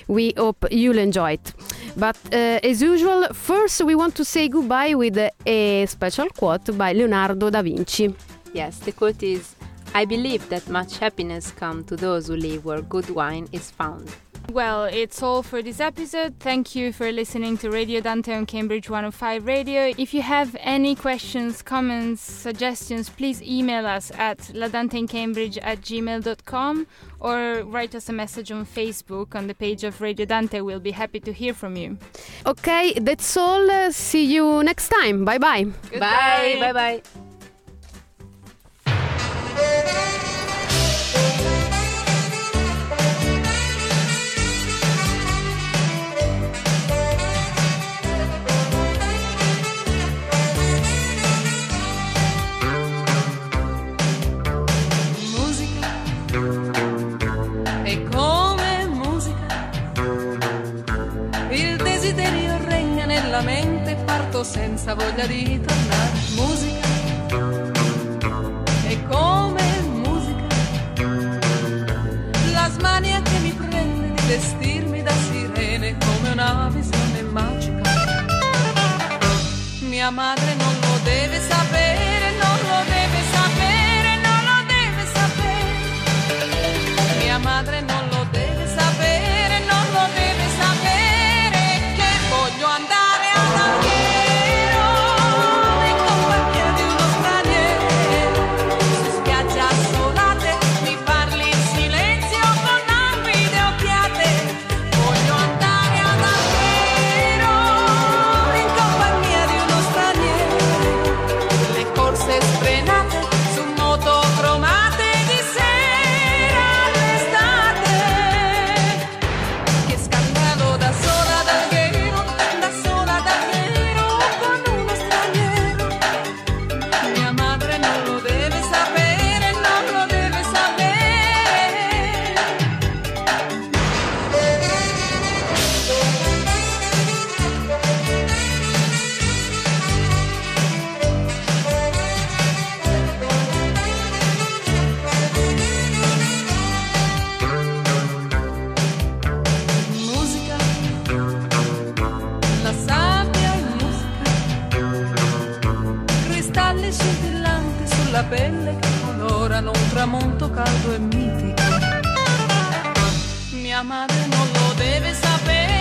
We hope you'll enjoy it. But as usual, first we want to say goodbye with a special quote by Leonardo da Vinci. Yes, the quote is, "I believe that much happiness comes to those who live where good wine is found." Well, it's all for this episode. Thank you for listening to Radio Dante on Cambridge 105 Radio. If you have any questions, comments, suggestions, please email us at ladanteincambridge@gmail.com or write us a message on Facebook on the page of Radio Dante. We'll be happy to hear from you. Okay, that's all. See you next time. Bye-bye. Goodbye. Bye. Bye-bye. Senza voglia di tornare. Musica è come musica, la smania che mi prende di vestirmi da sirene come una visione magica. Mia madre non lo deve sapere, non lo deve sapere, non lo deve sapere. Mia madre non lo deve sapere, non lo deve sapere che voglio andare alla via. Caldo e mitico. Mia madre non lo deve sapere.